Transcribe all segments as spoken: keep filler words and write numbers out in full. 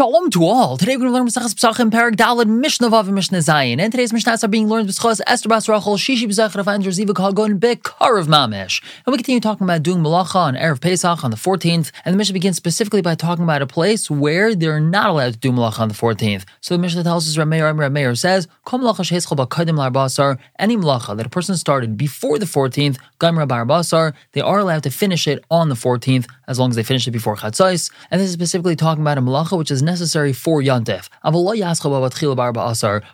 Shalom to all. Today we're going to learn Mishnah Pesach and Perek Daled, Mishnah Vav and Mishnah Zayin. And today's Mishnahs are being learned B'chos, Esther, Bas Rachel, Shishi, Bzechar, Ravinder, Ziva, Kogon, Be'kar of Mamesh. And we continue talking about doing Melacha on Erev Pesach on the fourteenth. And the Mishnah begins specifically by talking about a place where they're not allowed to do Melacha on the fourteenth. So the Mishnah tells us, Rabbi Meir, Rabbi Meir says, Kol Melacha sheheschol ba'kaidim l'arbasar. Any Melacha that a person started before the fourteenth, gmar b'arbasar, they are allowed to finish it on the fourteenth, as long as they finish it before Chatzos. And this is specifically talking about a Melacha which is necessary for Yontif.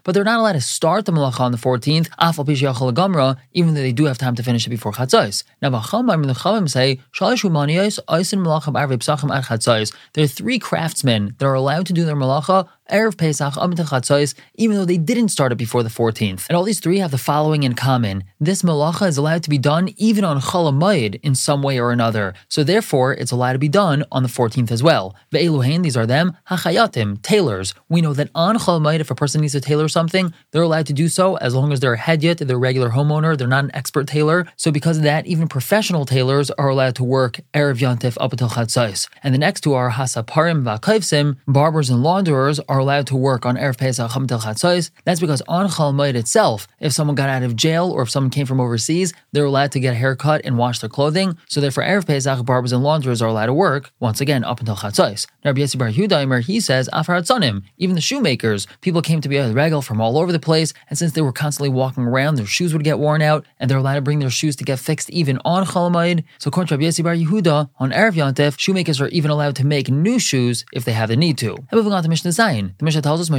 But they're not allowed to start the Melacha on the fourteenth, even though they do have time to finish it before Chatzos. Now, the Chachamim say, there are three craftsmen that are allowed to do their Melacha Erev Pesach, Am Chatzos, even though they didn't start it before the fourteenth. And all these three have the following in common. This Melacha is allowed to be done even on Chol HaMoed in some way or another. So therefore, it's allowed to be done on the fourteenth as well. Ve'eluhein, these are them, hachayatim, tailors. We know that on Chol HaMoed, if a person needs to tailor something, they're allowed to do so as long as they're a hedyot, they're a regular homeowner, they're not an expert tailor. So because of that, even professional tailors are allowed to work Erev Yontef up until Chatzos. And the next two are hasaparim vakavsim, barbers and launderers are are allowed to work on Erev Pesach Hamtel Chatzos. That's because on Chol HaMoed itself, if someone got out of jail or if someone came from overseas, they're allowed to get a haircut and wash their clothing. So therefore, Erev Pesach, barbers and launderers are allowed to work, once again, up until Chatzos. Now, Be'ezibar Yudaymer, he says, even the shoemakers, people came to be oleh regel from all over the place, and since they were constantly walking around, their shoes would get worn out, and they're allowed to bring their shoes to get fixed even on Chol HaMoed. So according to Be'ezibar Yehuda, on Erev Yontef, shoemakers are even allowed to make new shoes if they have the need to. And moving on to Mishnah Zayin. The Mishnah tells us, on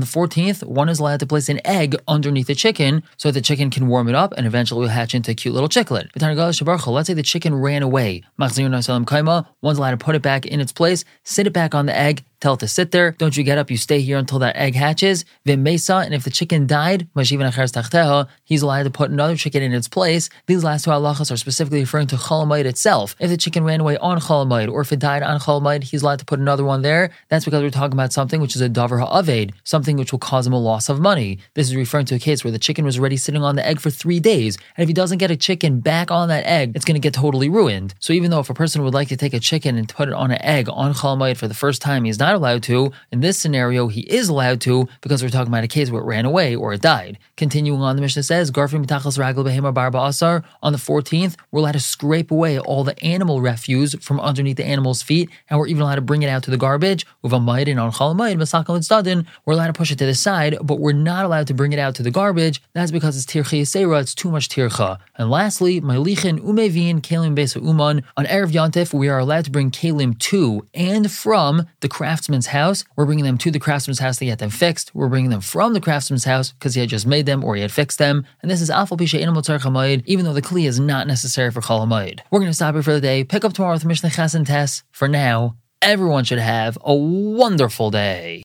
the fourteenth, one is allowed to place an egg underneath the chicken so that the chicken can warm it up and eventually hatch into a cute little chicklet. Let's say the chicken ran away. One's allowed to put it back in its place, sit it back on the egg, tell it to sit there. Don't you get up, you stay here until that egg hatches. V'mesa, and if the chicken died, he's allowed to put another chicken in its place. These last two halachas are specifically referring to Chol HaMoed itself. If the chicken ran away on Chol HaMoed, or if it died on Chol HaMoed, he's allowed to put another one there. That's because we're talking about something which is a davar ha'aved, something which will cause him a loss of money. This is referring to a case where the chicken was already sitting on the egg for three days, and if he doesn't get a chicken back on that egg, it's going to get totally ruined. So even though if a person would like to take a chicken and put it on an egg on Chol HaMoed for the first time, he's not allowed to. In this scenario, he is allowed to because we're talking about a case where it ran away or it died. Continuing on, the Mishnah says, on the fourteenth, we're allowed to scrape away all the animal refuse from underneath the animal's feet, and we're even allowed to bring it out to the garbage. We're allowed to push it to the side, but we're not allowed to bring it out to the garbage. That's because it's tircha yisera, it's too much tircha. And lastly, on Erev Yontef, we are allowed to bring kelim to and from the craft house. We're bringing them to the craftsman's house to get them fixed. We're bringing them from the craftsman's house because he had just made them or he had fixed them. And this is Afal Pisha Animal Tzarech HaMoed, even though the Kli is not necessary for Chol HaMoed. We're going to stop here for the day. Pick up tomorrow with Mishnah Ches and Tess. For now, everyone should have a wonderful day.